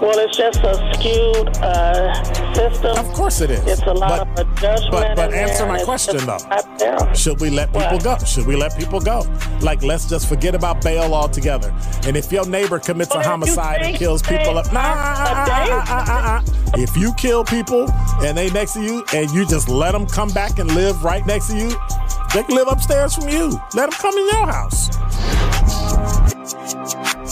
Well, it's just a skewed system. Of course it is. It's a lot of judgment. But answer my question, though. Should we let people go? Should we let people go? Like, let's just forget about bail altogether. And if your neighbor commits a homicide and kills people up... If you kill people and they next to you and you just let them come back and live right next to you, they can live upstairs from you. Let them come in your house.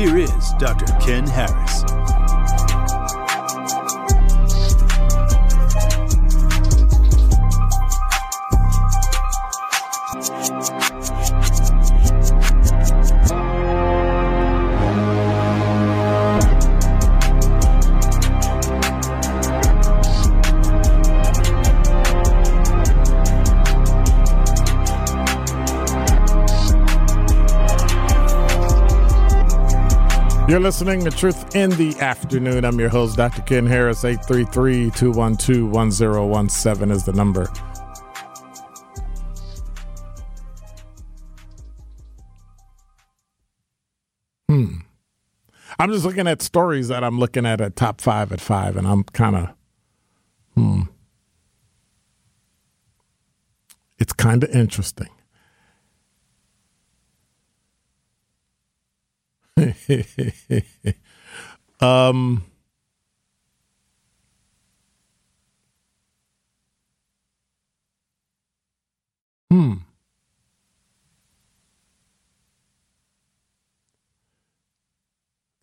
here is Dr. Ken Harris. You're listening to Truth in the Afternoon. I'm your host, Dr. Ken Harris. 833-212-1017 is the number. I'm just looking at stories that I'm looking at top five at five, and I'm kind of, It's kind of interesting.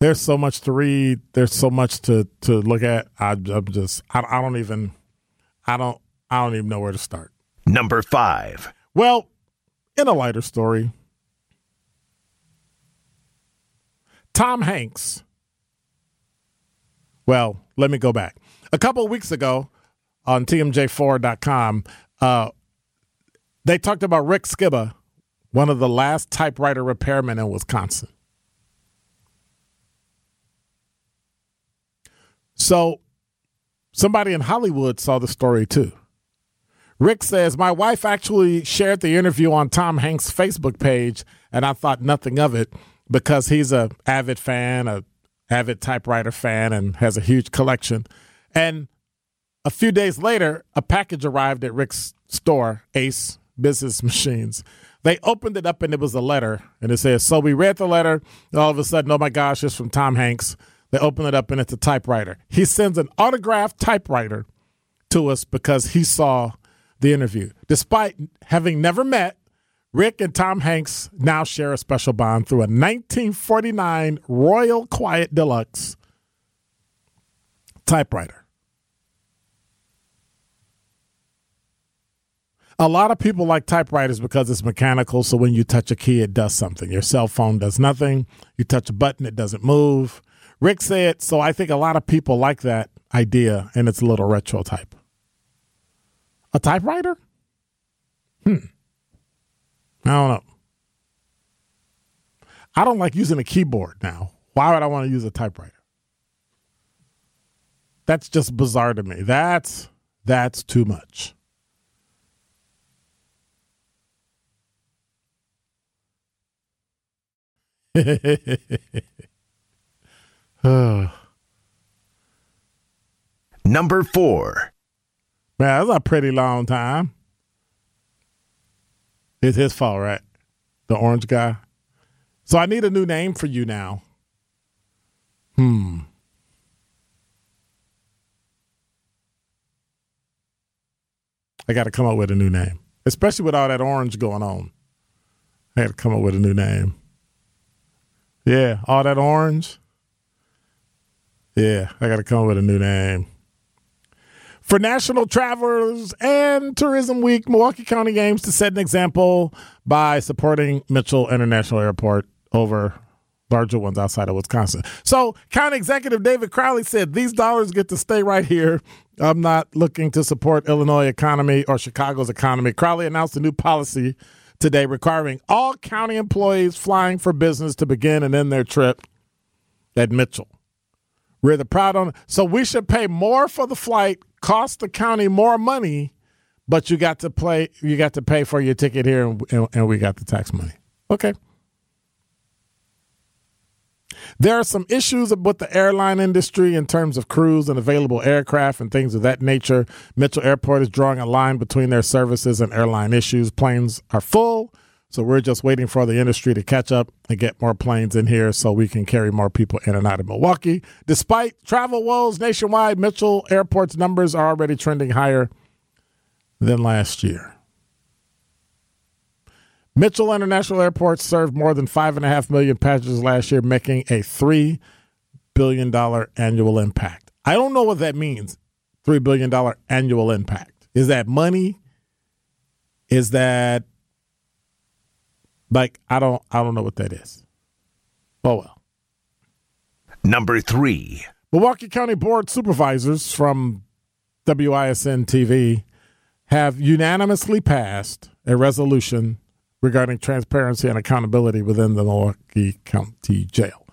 There's so much to read. There's so much to look at. I don't even know where to start. Number five. Well, in a lighter story, Tom Hanks. Well, let me go back. A couple of weeks ago on TMJ4.com, they talked about Rick Skiba, one of the last typewriter repairmen in Wisconsin. So somebody in Hollywood saw the story too. Rick says, my wife actually shared the interview on Tom Hanks' Facebook page, and I thought nothing of it, because he's an avid typewriter fan and has a huge collection. And a few days later, a package arrived at Rick's store, Ace Business Machines. They opened it up and it was a letter. And it says, so we read the letter. And all of a sudden, oh my gosh, it's from Tom Hanks. They open it up and it's a typewriter. He sends an autographed typewriter to us because he saw the interview. Despite having never met, Rick and Tom Hanks now share a special bond through a 1949 Royal Quiet Deluxe typewriter. A lot of people like typewriters because it's mechanical, so when you touch a key, it does something. Your cell phone does nothing. You touch a button, it doesn't move. Rick said, so I think a lot of people like that idea, and it's a little retro type. A typewriter? I don't know. I don't like using a keyboard now. Why would I want to use a typewriter? That's just bizarre to me. That's too much. Number four. Man, that's a pretty long time. It's his fault, right? The orange guy. So I need a new name for you now. They got to come up with a new name, especially with all that orange going on. They had to come up with a new name. Yeah, all that orange. Yeah, I got to come up with a new name. For National Travelers and Tourism Week, Milwaukee County aims to set an example by supporting Mitchell International Airport over larger ones outside of Wisconsin. So County Executive David Crowley said, these dollars get to stay right here. I'm not looking to support Illinois economy or Chicago's economy. Crowley announced a new policy today requiring all county employees flying for business to begin and end their trip at Mitchell. We're the proud owner. So we should pay more for the flight, cost the county more money, but you got to pay for your ticket here, and we got the tax money. Okay. There are some issues with the airline industry in terms of crews and available aircraft and things of that nature. Mitchell Airport is drawing a line between their services and airline issues. Planes are full, so we're just waiting for the industry to catch up and get more planes in here so we can carry more people in and out of Milwaukee. Despite travel woes nationwide, Mitchell Airport's numbers are already trending higher than last year. Mitchell International Airport served more than 5.5 million passengers last year, making a $3 billion annual impact. I don't know what that means, $3 billion annual impact. Is that money? Is that, like, I don't know what that is. Oh, well. Number three. Milwaukee County Board Supervisors from WISN-TV have unanimously passed a resolution regarding transparency and accountability within the Milwaukee County Jail.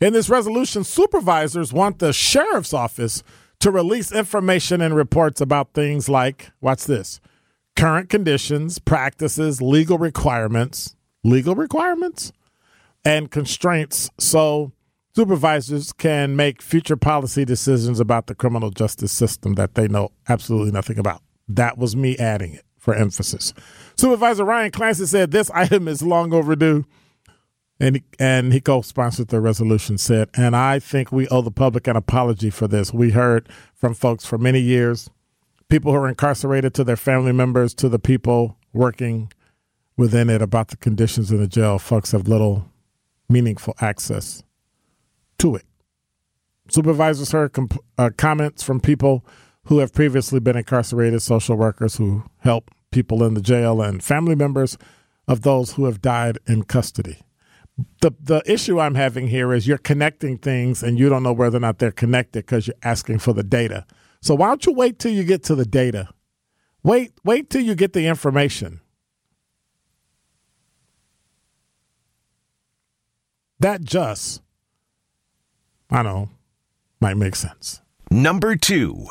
In this resolution, supervisors want the sheriff's office to release information and reports about things like, watch this, current conditions, practices, legal requirements, and constraints so supervisors can make future policy decisions about the criminal justice system that they know absolutely nothing about. That was me adding it for emphasis. Supervisor Ryan Clancy said this item is long overdue, and he co-sponsored the resolution, said, and I think we owe the public an apology for this. We heard from folks for many years, people who are incarcerated, to their family members, to the people working within it, about the conditions in the jail. Folks have little meaningful access to it. Supervisors heard comments from people who have previously been incarcerated, social workers who help people in the jail, and family members of those who have died in custody. The issue I'm having here is you're connecting things and you don't know whether or not they're connected because you're asking for the data. So why don't you wait till you get to the data? Wait till you get the information. That just, I don't know, might make sense. Number two.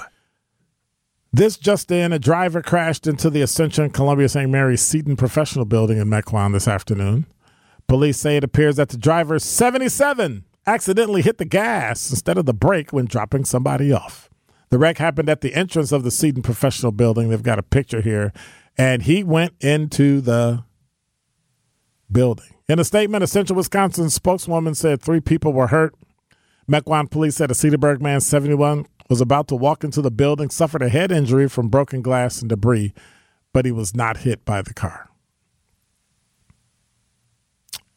This just in, a driver crashed into the Ascension Columbia St. Mary's Seton Professional Building in Mequon this afternoon. Police say it appears that the driver, 77, accidentally hit the gas instead of the brake when dropping somebody off. The wreck happened at the entrance of the Seton Professional Building. They've got a picture here. And he went into the building. In a statement, Essential Wisconsin spokeswoman said 3 people were hurt. Mequon police said a Cedarburg man, 71, was about to walk into the building, suffered a head injury from broken glass and debris, but he was not hit by the car.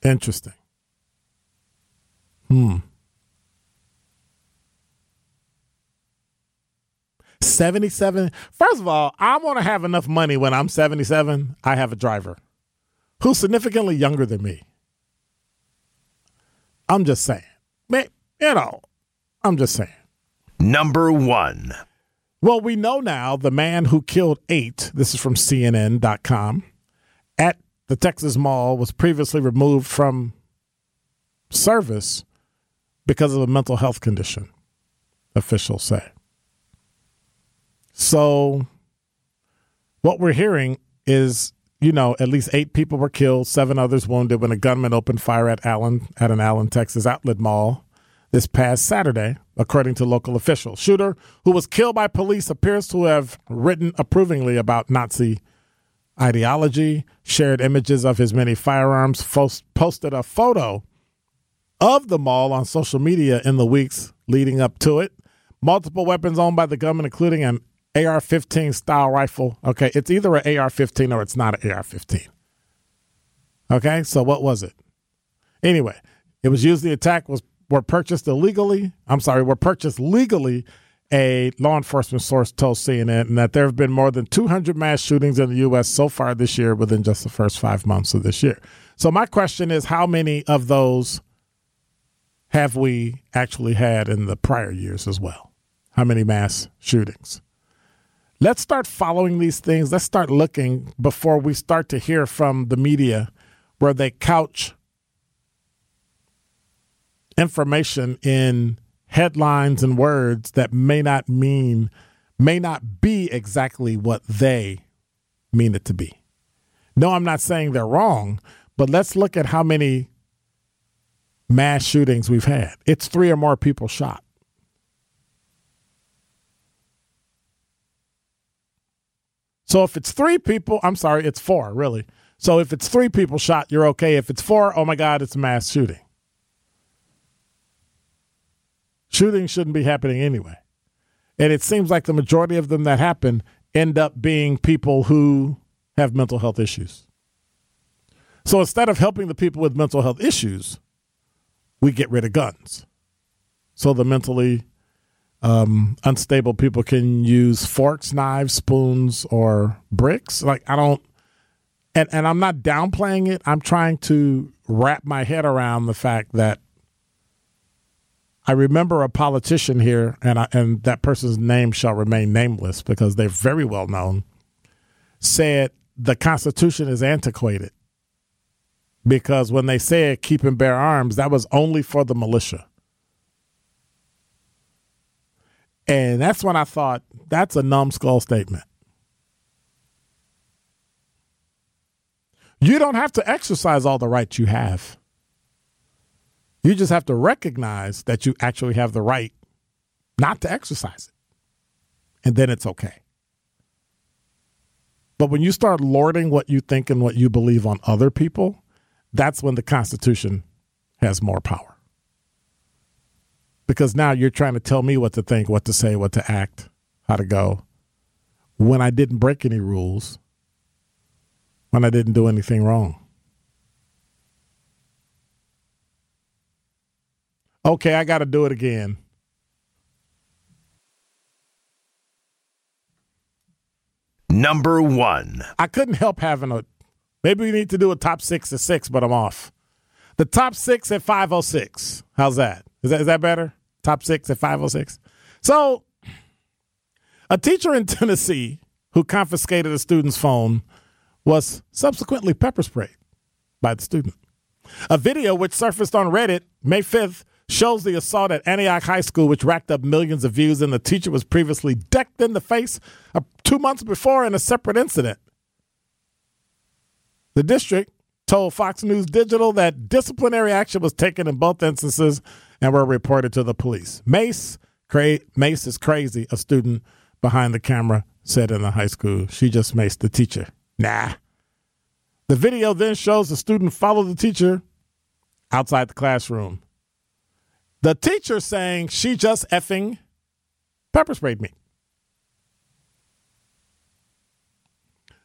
Interesting. Hmm. 77. First of all, I want to have enough money when I'm 77. I have a driver who's significantly younger than me. I'm just saying. Man, you know, I'm just saying. Number one. Well, we know now the man who killed 8, this is from CNN.com, at the Texas Mall was previously removed from service because of a mental health condition, officials say. So what we're hearing is, you know, at least 8 people were killed, 7 others wounded when a gunman opened fire at an Allen, Texas outlet mall this past Saturday, according to local officials. Shooter, who was killed by police, appears to have written approvingly about Nazi ideology, shared images of his many firearms, posted a photo of the mall on social media in the weeks leading up to it. Multiple weapons owned by the gunman, including an AR-15 style rifle. Okay, it's either an AR-15 or it's not an AR-15. Okay, so what was it? Anyway, it was used. The attack were purchased legally, a law enforcement source told CNN, and that there have been more than 200 mass shootings in the U.S. so far this year within just the first 5 months of this year. So my question is, how many of those have we actually had in the prior years as well? How many mass shootings? Let's start following these things. Let's start looking before we start to hear from the media where they couch information in headlines and words that may not be exactly what they mean it to be. No, I'm not saying they're wrong, but let's look at how many mass shootings we've had. It's 3 or more people shot. So if it's 3 people, it's 4, really. So if it's 3 people shot, you're okay. If it's 4, oh my God, it's a mass shooting. Shootings shouldn't be happening anyway. And it seems like the majority of them that happen end up being people who have mental health issues. So instead of helping the people with mental health issues, we get rid of guns. So the mentally unstable people can use forks, knives, spoons, or bricks. And I'm not downplaying it. I'm trying to wrap my head around the fact that I remember a politician here, and that person's name shall remain nameless because they're very well known, said the Constitution is antiquated because when they said keep and bear arms, that was only for the militia. And that's when I thought, that's a numbskull statement. You don't have to exercise all the rights you have. You just have to recognize that you actually have the right not to exercise it. And then it's okay. But when you start lording what you think and what you believe on other people, that's when the Constitution has more power. Because now you're trying to tell me what to think, what to say, what to act, how to go, when I didn't break any rules, when I didn't do anything wrong. Okay, I got to do it again. Number 1. I couldn't help having maybe we need to do a top 6 at 6, but I'm off. The top 6 at 5:06. How's that? Is that better? Top 6 at 5:06. So a teacher in Tennessee who confiscated a student's phone was subsequently pepper sprayed by the student. A video which surfaced on Reddit May 5th shows the assault at Antioch High School, which racked up millions of views, and the teacher was previously decked in the face 2 months before in a separate incident. The district told Fox News Digital that disciplinary action was taken in both instances and were reported to the police. Mace is crazy, a student behind the camera said in the high school. She just maced the teacher. Nah. The video then shows the student follow the teacher outside the classroom. The teacher saying she just effing pepper sprayed me.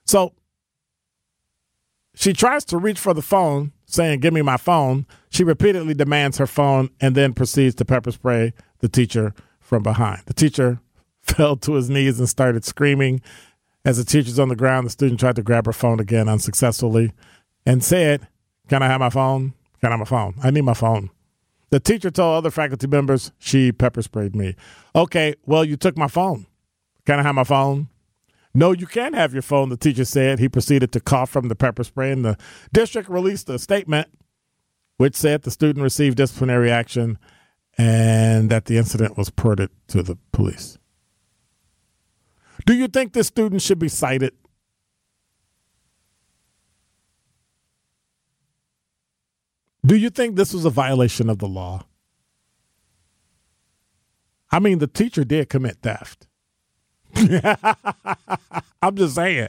So she tries to reach for the phone, saying, give me my phone. She repeatedly demands her phone and then proceeds to pepper spray the teacher from behind. The teacher fell to his knees and started screaming. As the teacher's on the ground, the student tried to grab her phone again unsuccessfully and said, can I have my phone? Can I have my phone? I need my phone. The teacher told other faculty members she pepper sprayed me. Okay, well, you took my phone. Can I have my phone? No, you can't have your phone, the teacher said. He proceeded to cough from the pepper spray, and the district released a statement which said the student received disciplinary action and that the incident was reported to the police. Do you think this student should be cited? Do you think this was a violation of the law? I mean, the teacher did commit theft. I'm just saying.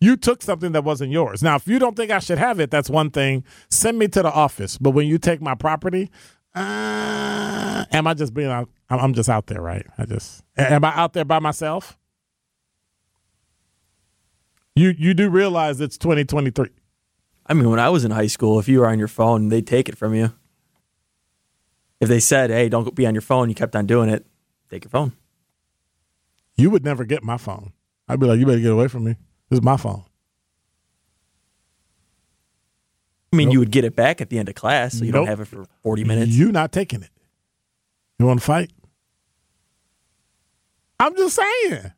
You took something that wasn't yours. Now, if you don't think I should have it, that's one thing. Send me to the office. But when you take my property, am I just being out? I'm just out there, right? Am I out there by myself? You do realize it's 2023. I mean, when I was in high school, if you were on your phone, they'd take it from you. If they said, hey, don't be on your phone, you kept on doing it, take your phone. You would never get my phone. I'd be like, you better get away from me. This is my phone. I mean, nope. You would get it back at the end of class, so you don't have it for 40 minutes. You're not taking it. You want to fight? I'm just saying.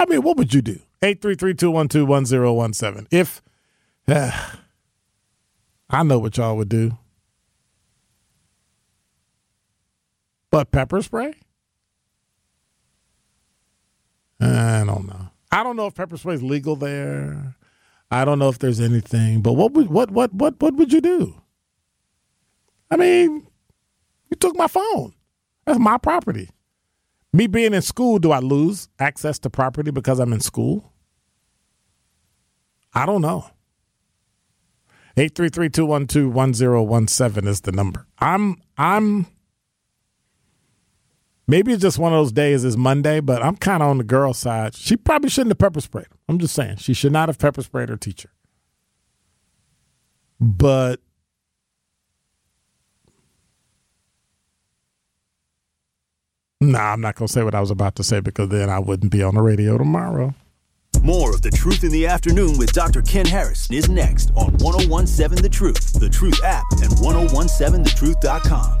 I mean, what would you do? 833-212-1017. If I know what y'all would do. But pepper spray? I don't know. I don't know if pepper spray is legal there. I don't know if there's anything. But what would you do? I mean, you took my phone. That's my property. Me being in school, do I lose access to property because I'm in school? I don't know. 833-212-1017 is the number. I'm maybe it's just one of those days, it's Monday, but I'm kind of on the girl's side. She probably shouldn't have pepper sprayed. I'm just saying, she should not have pepper sprayed her teacher. But nah, I'm not going to say what I was about to say because then I wouldn't be on the radio tomorrow. More of The Truth in the Afternoon with Dr. Ken Harrison is next on 1017 The Truth, The Truth app, and 1017thetruth.com.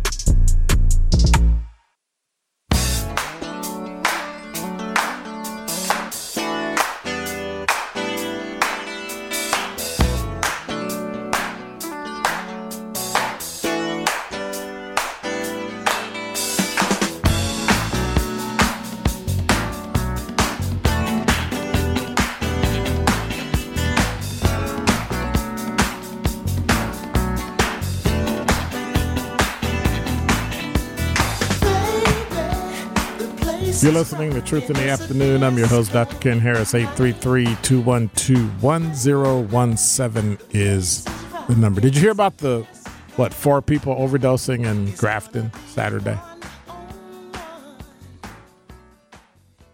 You're listening to Truth in the Afternoon. I'm your host, Dr. Ken Harris. 833-212-1017 is the number. Did you hear about the, 4 people overdosing in Grafton Saturday?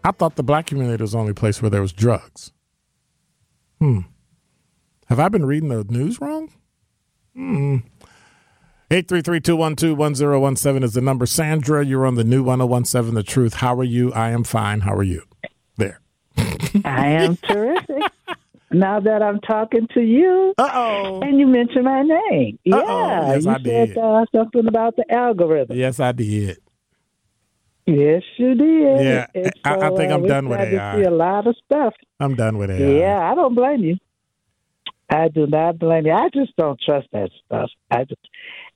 I thought the black community was the only place where there was drugs. Have I been reading the news wrong? 833-212-1017 is the number. Sandra, you're on the new 1017 The Truth. How are you? I am fine. How are you? There. I am terrific. Now that I'm talking to you. Uh-oh. And you mentioned my name. Yeah. Yes, I did. You said something about the algorithm. Yes, I did. Yes, you did. Yeah, so, I think I'm done with AI. I see a lot of stuff. I'm done with AI. Yeah, I don't blame you. I do not blame you. I just don't trust that stuff.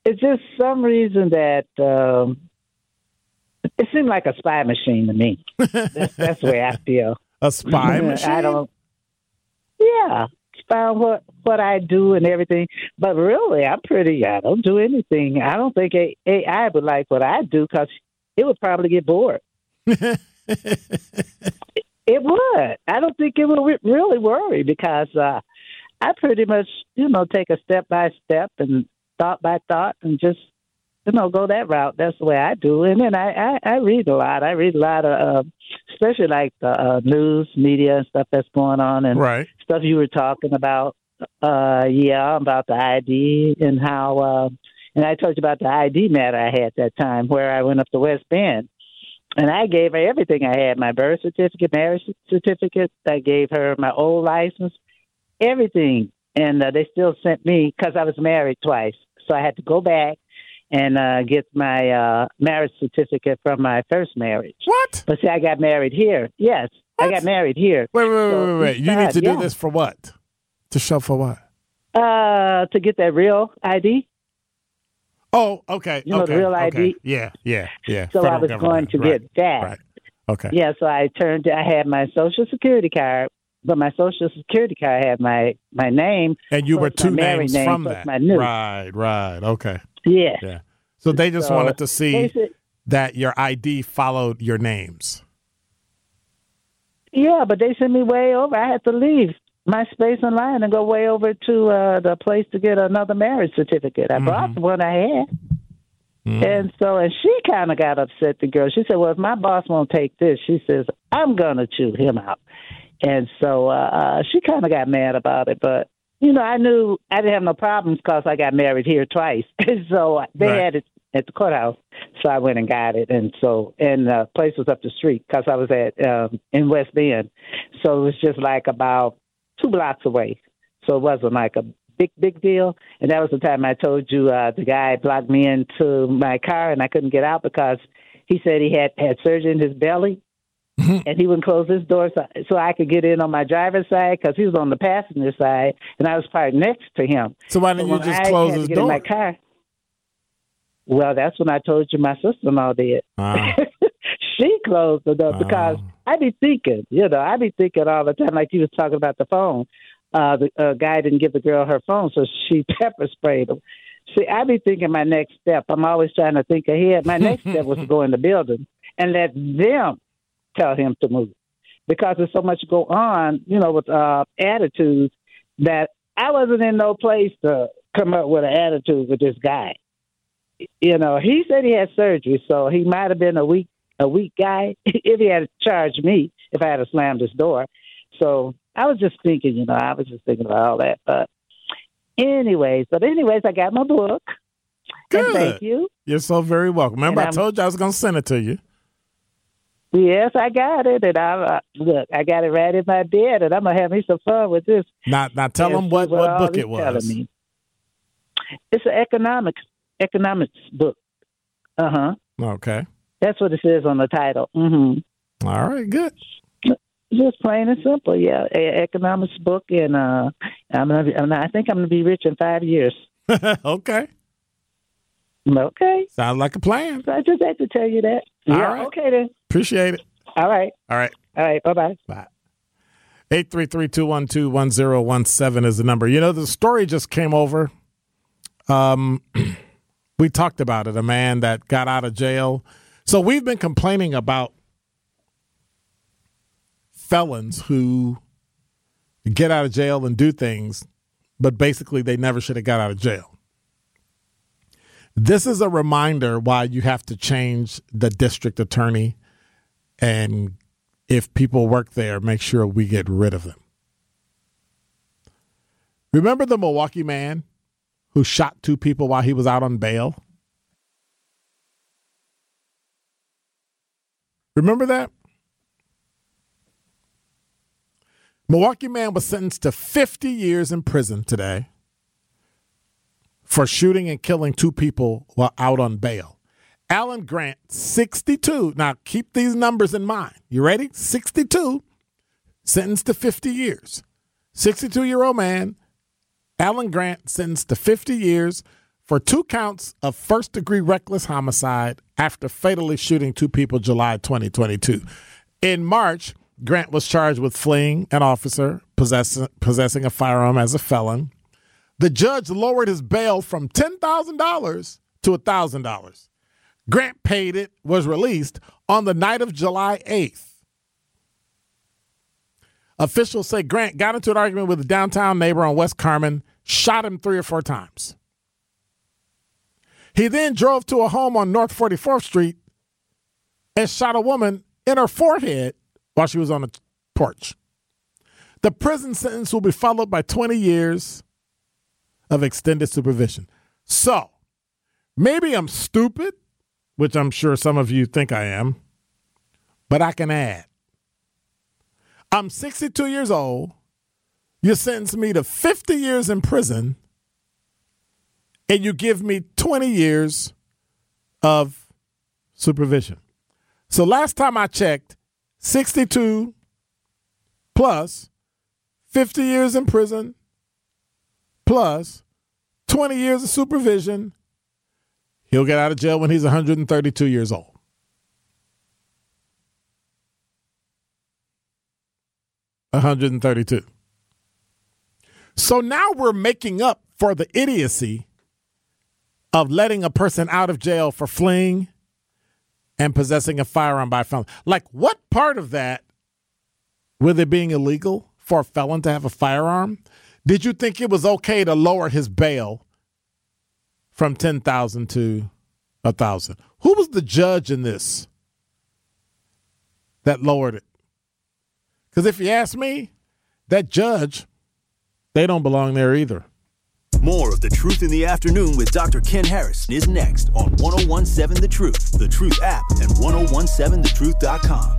It's just some reason that it seemed like a spy machine to me. That's the way I feel. A spy machine? Yeah, spy on what I do and everything. But really, I don't do anything. I don't think AI would like what I do because it would probably get bored. It would. I don't think it would really worry because I pretty much, take a step by step and thought by thought and just, go that route. That's the way I do. And then I read a lot. I read a lot of, especially like the news, media and stuff that's going on and stuff you were talking about. About the ID and how, and I told you about the ID matter I had that time where I went up to West Bend. And I gave her everything I had, my birth certificate, marriage certificate. I gave her my old license, everything. And they still sent me, because I was married twice. So I had to go back and get my marriage certificate from my first marriage. What? But see, I got married here. Yes, what? I got married here. Wait. You need to do this for what? To show for what? To get that real ID. Oh, okay. The real ID. Yeah. So I was going to get that. Right. Okay. Yeah, so I had my Social Security card. But my Social Security card had my name. And you were two names from that. Right. Okay. Yeah. So they just wanted to see that your ID followed your names. Yeah, but they sent me way over. I had to leave my space online and go way over to the place to get another marriage certificate. I brought the one I had. And so, and she kind of got upset, the girl. She said, well, if my boss won't take this, she says, I'm going to chew him out. And so she kind of got mad about it. But, you know, I knew I didn't have no problems because I got married here twice. So they had it at the courthouse. So I went and got it. And so, and the place was up the street because I was at in West Bend. So it was just like about 2 blocks away. So it wasn't like a big deal. And that was the time I told you the guy blocked me into my car and I couldn't get out because he said he had surgery in his belly and he wouldn't close his door so I could get in on my driver's side because he was on the passenger side and I was parked next to him. So why didn't you just close his door? In my car. Well, that's when I told you my sister-in-law did. She closed the door because I be thinking, you know, I be thinking all the time, like you was talking about the phone. The guy didn't give the girl her phone, so she pepper sprayed him. See, I be thinking my next step. I'm always trying to think ahead. My next step was to go in the building and let them tell him to move. Because there's so much go on, you know, with attitudes that I wasn't in no place to come up with an attitude with this guy. You know, he said he had surgery, so he might have been a weak guy if he had charged me, if I had slammed his door. So I was just thinking, you know, I was just thinking about all that. But anyways, I got my book. Good. And thank you. You're so very welcome. Remember, I told you I was going to send it to you. Yes, I got it. And look, I got it right in my bed, and I'm going to have me some fun with this. Now tell them what book it was. Me. It's an economics book. Uh-huh. Okay. That's what it says on the title. Mm-hmm. All right, good. Just plain and simple, yeah. Economics book, and I think I'm going to be rich in 5 years. Okay. Okay. Sounds like a plan. So I just had to tell you that. All right. Okay, then. Appreciate it. All right. Bye-bye. Bye. 833-212-1017 is the number. You know, the story just came over. We talked about it, a man that got out of jail. So we've been complaining about felons who get out of jail and do things, but basically they never should have got out of jail. This is a reminder why you have to change the district attorney, and if people work there, make sure we get rid of them. Remember the Milwaukee man who shot 2 people while he was out on bail? Remember that? Milwaukee man was sentenced to 50 years in prison today for shooting and killing 2 people while out on bail. Allen Grant, 62. Now, keep these numbers in mind. You ready? 62, sentenced to 50 years. 62-year-old man, Allen Grant, sentenced to 50 years for 2 counts of first-degree reckless homicide after fatally shooting 2 people July 2022. In March, Grant was charged with fleeing an officer, possessing a firearm as a felon. The judge lowered his bail from $10,000 to $1,000. Grant paid it, was released on the night of July 8th. Officials say Grant got into an argument with a downtown neighbor on West Carmen, shot him 3 or 4 times. He then drove to a home on North 44th Street and shot a woman in her forehead while she was on the porch. The prison sentence will be followed by 20 years of extended supervision. So, maybe I'm stupid, which I'm sure some of you think I am, but I can add. I'm 62 years old. You sentence me to 50 years in prison, and you give me 20 years of supervision. So last time I checked, 62 plus 50 years in prison plus 20 years of supervision. He'll get out of jail when he's 132 years old. So now we're making up for the idiocy of letting a person out of jail for fleeing and possessing a firearm by a felon. Like, what part of that with it being illegal for a felon to have a firearm? Did you think it was okay to lower his bail from $10,000 to $1,000? Who was the judge in this that lowered it? Because if you ask me, that judge, they don't belong there either. More of The Truth in the Afternoon with Dr. Ken Harris is next on 1017 The Truth, The Truth app, and 1017thetruth.com.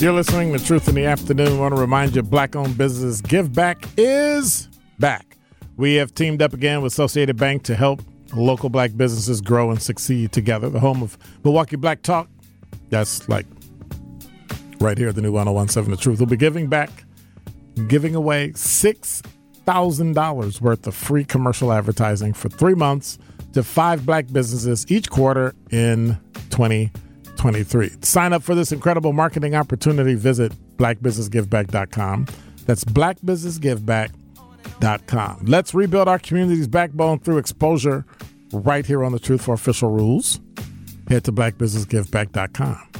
You're listening to Truth in the Afternoon. I want to remind you, Black-owned business Give Back is back. We have teamed up again with Associated Bank to help local Black businesses grow and succeed together. The home of Milwaukee Black Talk, that's like right here at the new 1017 The Truth. We'll be giving back, giving away $6,000 worth of free commercial advertising for 3 months to 5 Black businesses each quarter in 2023. Sign up for this incredible marketing opportunity. Visit blackbusinessgiveback.com. That's blackbusinessgiveback.com. Let's rebuild our community's backbone through exposure right here on The Truth for official rules. Head to blackbusinessgiveback.com.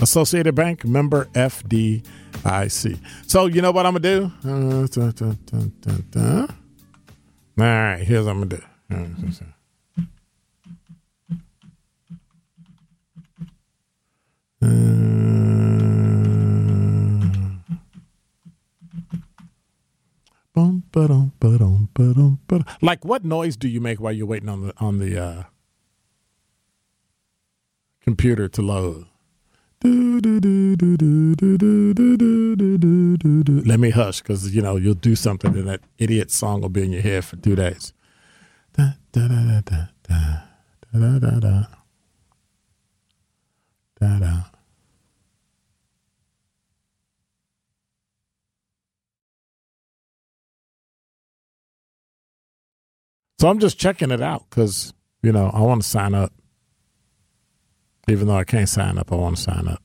Associated Bank, member FDIC. So you know what I'm going to do? All right, here's what I'm going to do. Like, what noise do you make while you're waiting on the computer to load? Let me hush, because you know you'll do something and that idiot song will be in your head for 2 days. Da, da, da, da, da, da, da, da. Da, da. So I'm just checking it out because, you know, I want to sign up. Even though I can't sign up, I want to sign up.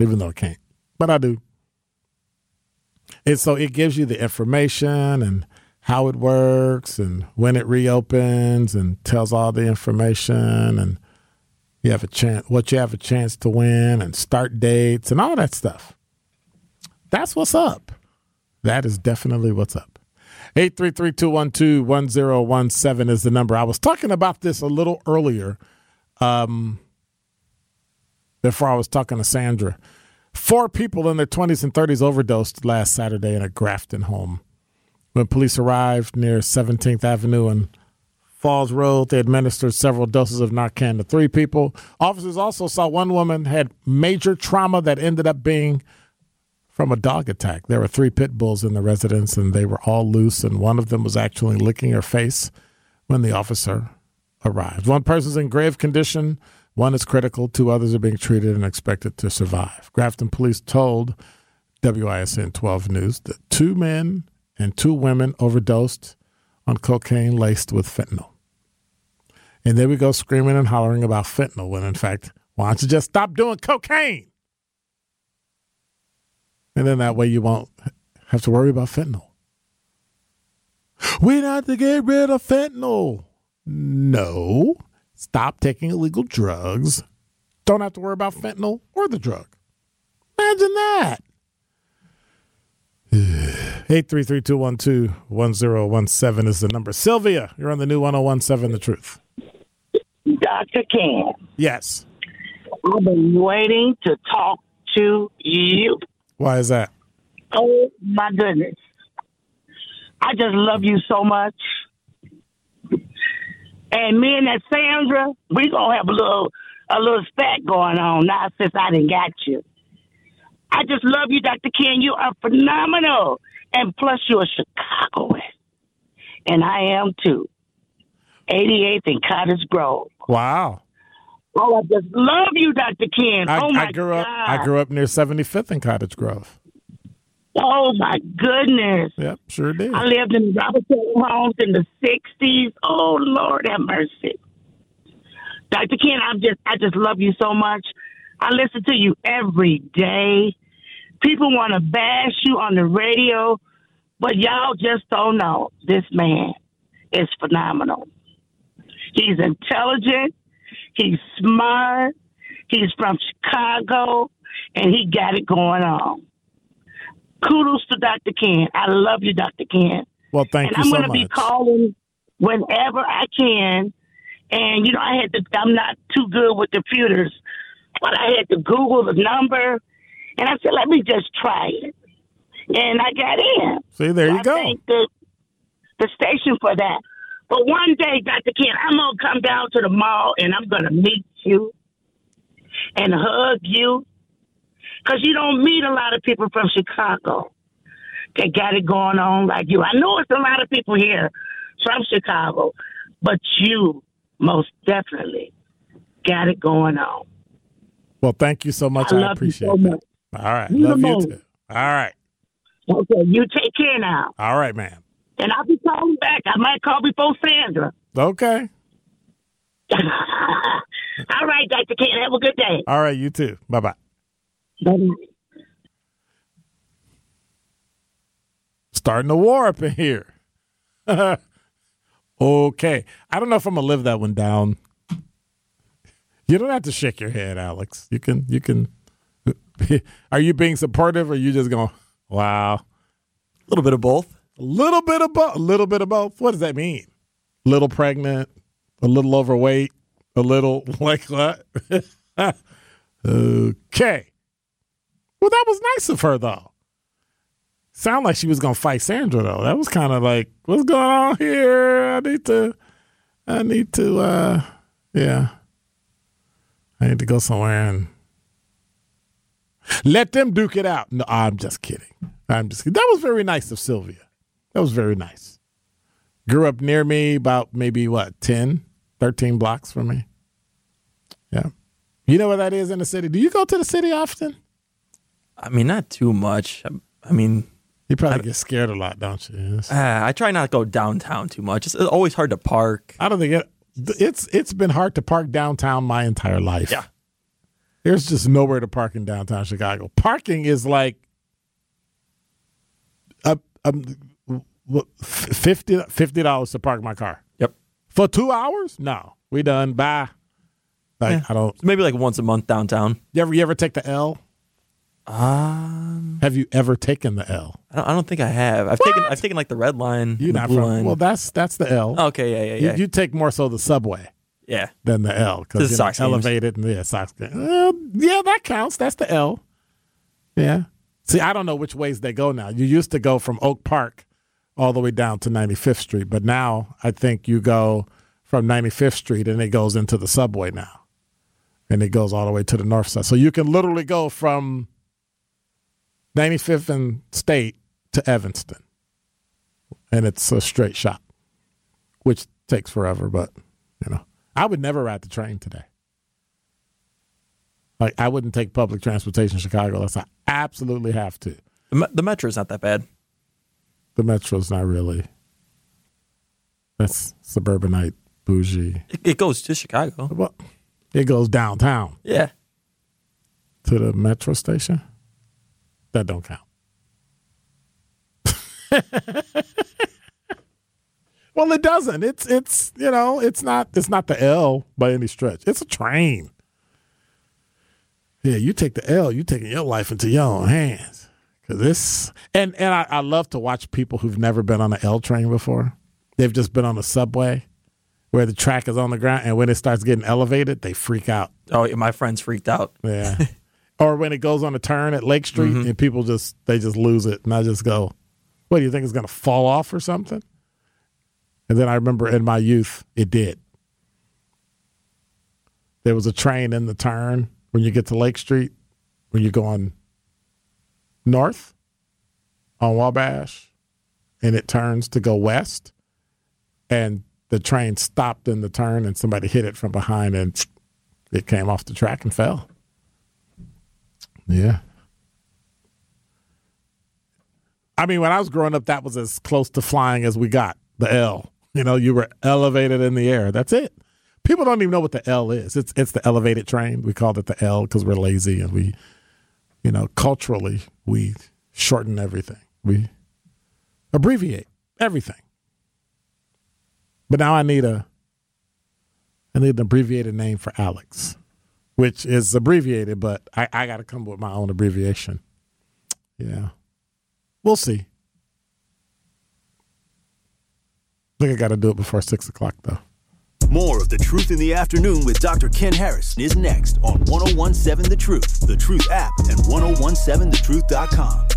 Even though I can't. But I do. And so it gives you the information and how it works and when it reopens and tells all the information and you have a chance, what you have a chance to win, and start dates and all that stuff. That's what's up. That is definitely what's up. 833-212-1017 is the number. I was talking about this a little earlier before I was talking to Sandra. 4 people in their 20s and 30s overdosed last Saturday in a Grafton home. When police arrived near 17th Avenue and Falls Road, they administered several doses of Narcan to 3 people. Officers also saw one woman had major trauma that ended up being from a dog attack. There were 3 pit bulls in the residence, and they were all loose, and one of them was actually licking her face when the officer arrived. 1 person's in grave condition. 1 is critical. 2 others are being treated and expected to survive. Grafton police told WISN 12 News that 2 men and 2 women overdosed on cocaine laced with fentanyl. And there we go screaming and hollering about fentanyl when, in fact, why don't you just stop doing cocaine? And then that way you won't have to worry about fentanyl. We have to get rid of fentanyl. No. Stop taking illegal drugs. Don't have to worry about fentanyl or the drug. Imagine that. 833-212-1017 is the number. Sylvia, you're on the new 1017 The Truth. Dr. King. Yes. I've been waiting to talk to you. Why is that? Oh, my goodness. I just love you so much. And me and that Sandra, we're going to have a little spat going on now since I done got you. I just love you, Dr. Ken. You are phenomenal. And plus, you're a Chicagoan. and I am too. 88th and Cottage Grove. Wow. Oh, I just love you, Dr. Ken. I grew up near 75th and Cottage Grove. Oh, my goodness. Yep, sure did. I lived in Robertson homes in the 60s. Oh, Lord have mercy. Dr. Ken, I just love you so much. I listen to you every day. People want to bash you on the radio, but y'all just don't know. This man is phenomenal. He's intelligent. He's smart. He's from Chicago, and he got it going on. Kudos to Dr. Ken. I love you, Dr. Ken. Well, thank you so much. And I'm going to be calling whenever I can. And, you know, I'm not too good with computers, but I had to Google the number. And I said, let me just try it. And I got in. See, there you go. I thank the station for that. But one day, Dr. Ken, I'm going to come down to the mall, and I'm going to meet you and hug you. Because you don't meet a lot of people from Chicago that got it going on like you. I know it's a lot of people here from Chicago, but you most definitely got it going on. Well, thank you so much. I appreciate it. So all right. Love you too. All right. Okay. You take care now. All right, ma'am. And I'll be calling back. I might call before Sandra. Okay. All right, Dr. Ken. Have a good day. All right. You too. Bye-bye. Starting a war up in here. Okay. I don't know if I'm gonna live that one down. You don't have to shake your head, Alex. You can. Are you being supportive, or are you just going, wow? A little bit of both. A little bit of both. A little bit of both. What does that mean? A little pregnant, a little overweight, a little like what? Okay. Well, that was nice of her, though. Sound like she was going to fight Sandra, though. That was kind of like, what's going on here? I need to go somewhere and let them duke it out. No, I'm just kidding. That was very nice of Sylvia. That was very nice. Grew up near me about maybe, 10, 13 blocks from me. Yeah. You know where that is in the city? Do you go to the city often? I mean, not too much. You probably get scared a lot, don't you? Yes. I try not to go downtown too much. It's always hard to park. I don't think it's been hard to park downtown my entire life. Yeah. There's just nowhere to park in downtown Chicago. Parking is like 50 dollars to park my car. Yep. For 2 hours? No. We done. Bye. I don't. Maybe like once a month downtown. You ever take the L? Have you ever taken the L? I don't think I have. I've taken like the red line. You're not from. Line. Well, that's the L. Okay, yeah. You take more so the subway. Yeah. Than the L, because it's elevated games. And Sox game. Yeah, that counts. That's the L. Yeah. See, I don't know which ways they go now. You used to go from Oak Park all the way down to 95th Street, but now I think you go from 95th Street and it goes into the subway now. And it goes all the way to the north side. So you can literally go from 95th and State to Evanston. And it's a straight shot, which takes forever. But, I would never ride the train today. Like, I wouldn't take public transportation in Chicago unless I absolutely have to. The metro's not that bad. The metro's not really. That's suburbanite, bougie. It goes to Chicago. Well, it goes downtown. Yeah. To the metro station? That don't count. Well, it doesn't. It's not the L by any stretch. It's a train. Yeah, you take the L, you taking your life into your own hands. Cause this and I love to watch people who've never been on an L train before. They've just been on a subway where the track is on the ground, and when it starts getting elevated, they freak out. Oh, yeah, my friends freaked out. Yeah. Or when it goes on a turn at Lake Street, mm-hmm. and people just lose it. And I just go, what, do you think it's going to fall off or something? And then I remember in my youth, it did. There was a train in the turn when you get to Lake Street, when you're going north on Wabash, and it turns to go west. and the train stopped in the turn, and somebody hit it from behind, and it came off the track and fell. Yeah. I mean, when I was growing up, that was as close to flying as we got, the L. You know, you were elevated in the air. That's it. People don't even know what the L is. It's the elevated train. We called it the L because we're lazy, and we, you know, culturally, we shorten everything. We abbreviate everything. But now I need an abbreviated name for Alex, which is abbreviated, but I got to come up with my own abbreviation. Yeah. We'll see. I think I got to do it before 6 o'clock, though. More of The Truth in the Afternoon with Dr. Ken Harrison is next on 1017 The Truth, The Truth app, and 1017thetruth.com.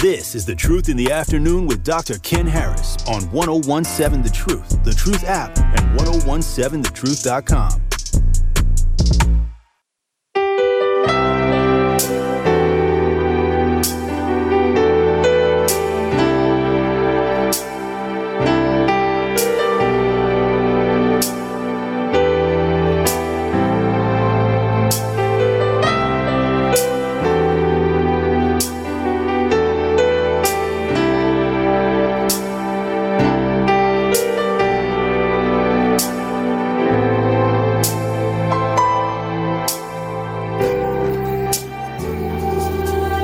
This is The Truth in the Afternoon with Dr. Ken Harris on 1017 The Truth, The Truth app, and 1017thetruth.com.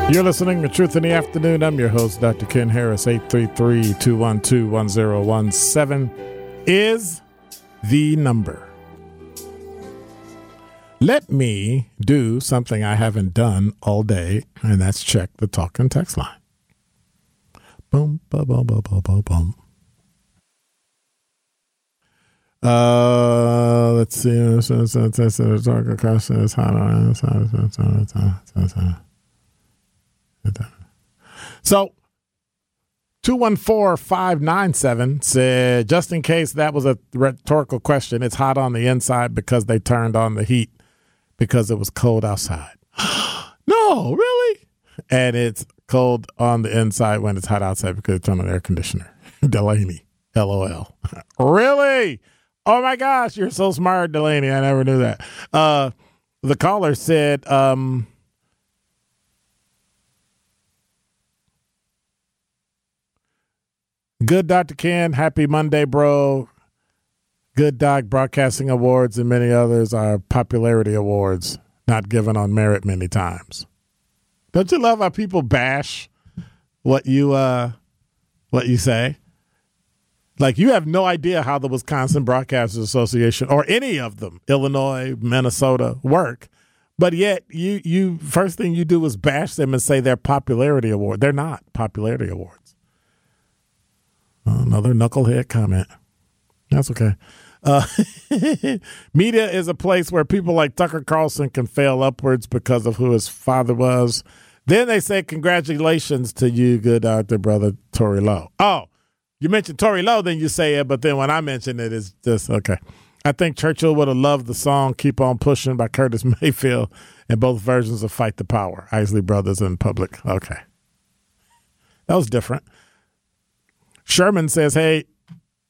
You're listening to Truth in the Afternoon. I'm your host, Dr. Ken Harris. 833-212-1017 is the number. Let me do something I haven't done all day, and that's check the talk and text line. Boom, boom, boom, boom, boom, boom, boom. Let's see. So 214-597 said, just in case that was a rhetorical question, it's hot on the inside because they turned on the heat because it was cold outside. No, really? And it's cold on the inside when it's hot outside because they turned on the air conditioner. Delaney, LOL. Really? Oh, my gosh. You're so smart, Delaney. I never knew that. The caller said, good, Dr. Ken. Happy Monday, bro. Good Doc Broadcasting Awards and many others are popularity awards, not given on merit many times. Don't you love how people bash what you say? Like, you have no idea how the Wisconsin Broadcasters Association or any of them, Illinois, Minnesota, work, but yet you first thing you do is bash them and say they're popularity award. They're not popularity awards. Another knucklehead comment. That's okay. Media is a place where people like Tucker Carlson can fail upwards because of who his father was. Then they say, congratulations to you, good Dr. Brother Tory Lowe. Oh, you mentioned Tory Lowe, then you say it, but then when I mention it, it's just okay. I think Churchill would have loved the song Keep On Pushing by Curtis Mayfield and both versions of Fight the Power, Isley Brothers in public. Okay. That was different. Sherman says, hey,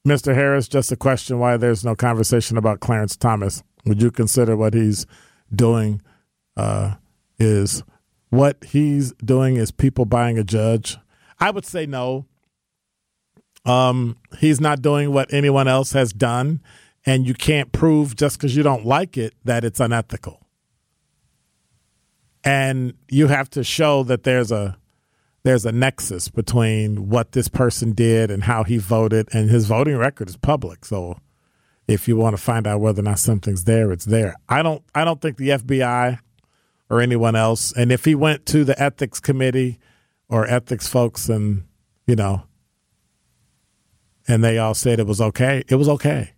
Mr. Harris, just a question why there's no conversation about Clarence Thomas. Would you consider what he's doing is people buying a judge? I would say no. He's not doing what anyone else has done, and you can't prove just because you don't like it that it's unethical. And you have to show that there's a nexus between what this person did and how he voted, and his voting record is public. So if you want to find out whether or not something's there, it's there. I don't think the FBI or anyone else. And if he went to the ethics committee or ethics folks and, you know, and they all said it was okay, it was okay.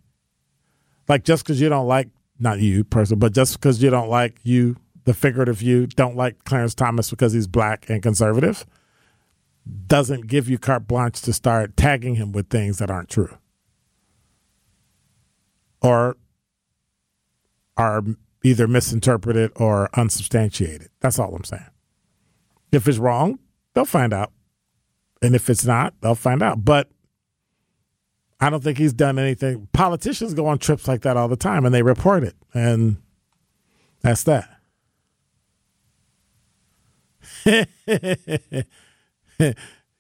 Like, just because you don't like, not you person, but just because you don't like you, the figurative you, don't like Clarence Thomas because he's black and conservative, doesn't give you carte blanche to start tagging him with things that aren't true or are either misinterpreted or unsubstantiated. That's all I'm saying. If it's wrong, they'll find out. And if it's not, they'll find out. But I don't think he's done anything. Politicians go on trips like that all the time, and they report it. And that's that.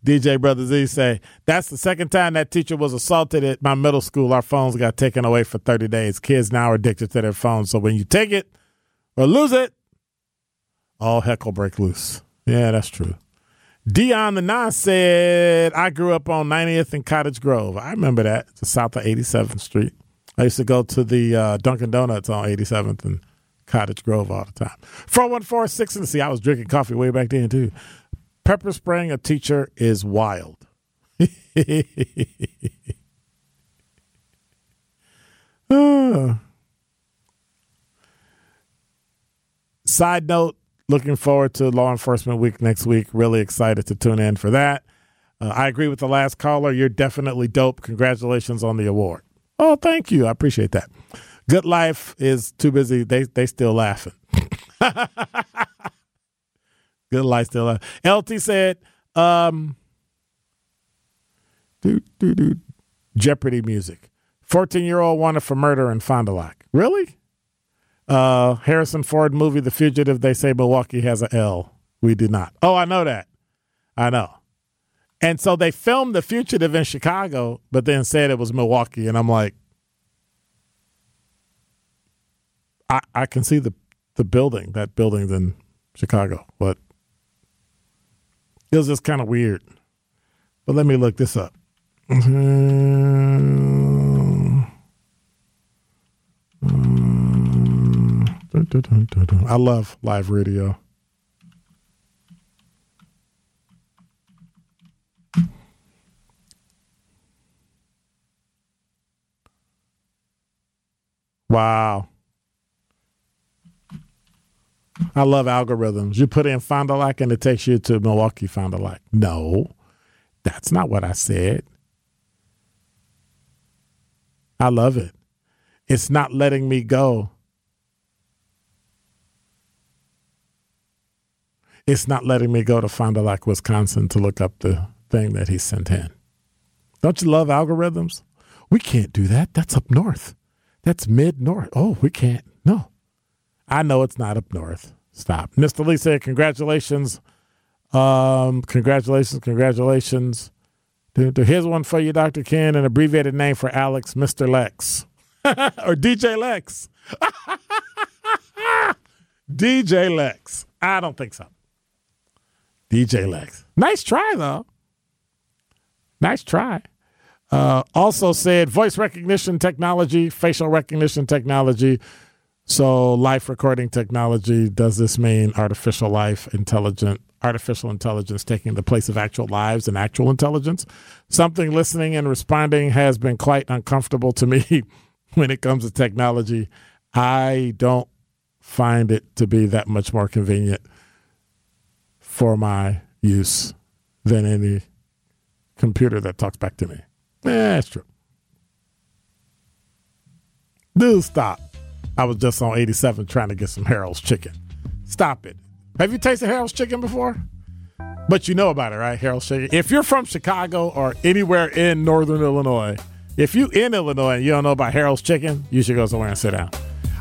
DJ Brother Z say, that's the second time that teacher was assaulted at my middle school. Our phones got taken away for 30 days. Kids now are addicted to their phones. So when you take it or lose it, all heck will break loose. Yeah, that's true. Dion the Nine said, I grew up on 90th and Cottage Grove. I remember that. It's south of 87th Street. I used to go to the Dunkin' Donuts on 87th and Cottage Grove all the time. 4146 and see, I was drinking coffee way back then, too. Pepper spraying a teacher is wild. Side note, looking forward to Law Enforcement Week next week. Really excited to tune in for that. I agree with the last caller. You're definitely dope. Congratulations on the award. Oh, thank you. I appreciate that. Good Life is too busy. They still laughing. Good Life still laughing. LT said, Jeopardy music. 14-year-old wanted for murder in Fond du Lac. Really? Harrison Ford movie, The Fugitive, they say Milwaukee has an L. We do not. Oh, I know that. I know. And so they filmed The Fugitive in Chicago, but then said it was Milwaukee. And I'm like, I can see the building, that building's in Chicago, but it was just kind of weird. But let me look this up. I love live radio. Wow. I love algorithms. You put in Fond du Lac and it takes you to Milwaukee Fond du Lac. No, that's not what I said. I love it. It's not letting me go. It's not letting me go to Fond du Lac, Wisconsin to look up the thing that he sent in. Don't you love algorithms? We can't do that. That's up north. That's mid-north. Oh, we can't. No. I know it's not up north. Stop. Mr. Lee said, congratulations. Congratulations. Here's one for you, Dr. Ken, an abbreviated name for Alex, Mr. Lex. Or DJ Lex. DJ Lex. I don't think so. DJ Lex. Nice try, though. Nice try. Also said voice recognition technology, facial recognition technology. So life recording technology, does this mean artificial intelligence taking the place of actual lives and actual intelligence? Something listening and responding has been quite uncomfortable to me when it comes to technology. I don't find it to be that much more convenient for my use than any computer that talks back to me. That's true. Do stop. I was just on 87 trying to get some Harold's chicken. Stop it. Have you tasted Harold's chicken before? But you know about it, right? Harold's chicken. If you're from Chicago or anywhere in Northern Illinois, if you in Illinois and you don't know about Harold's chicken, you should go somewhere and sit down.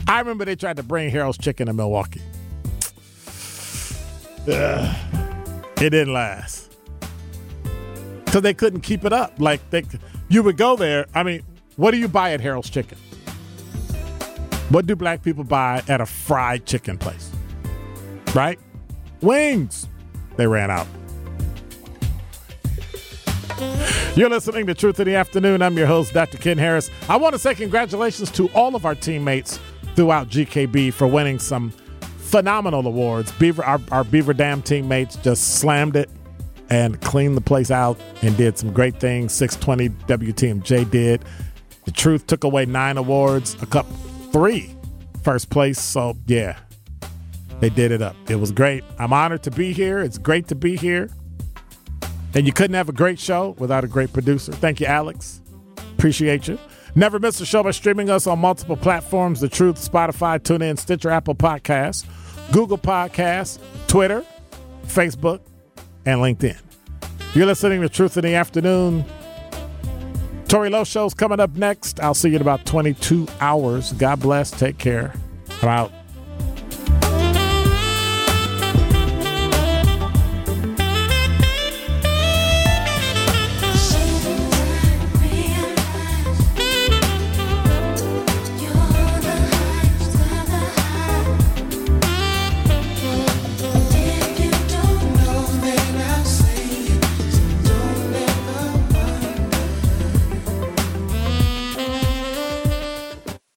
I remember they tried to bring Harold's chicken to Milwaukee. It didn't last because they couldn't keep it up. Like you would go there. I mean, what do you buy at Harold's Chicken? What do black people buy at a fried chicken place? Right? Wings. They ran out. You're listening to Truth in the Afternoon. I'm your host, Dr. Ken Harris. I want to say congratulations to all of our teammates throughout GKB for winning some phenomenal awards. Our Beaver Dam teammates just slammed it and cleaned the place out and did some great things. 620 WTMJ did. The Truth took away 9 awards, 3 first place. So, yeah, they did it up. It was great. I'm honored to be here. It's great to be here. And you couldn't have a great show without a great producer. Thank you, Alex. Appreciate you. Never miss a show by streaming us on multiple platforms. The Truth, Spotify, TuneIn, Stitcher, Apple Podcasts, Google Podcasts, Twitter, Facebook, and LinkedIn. You're listening to Truth in the Afternoon. Tory Lowe Show's coming up next. I'll see you in about 22 hours. God bless. Take care. I'm out.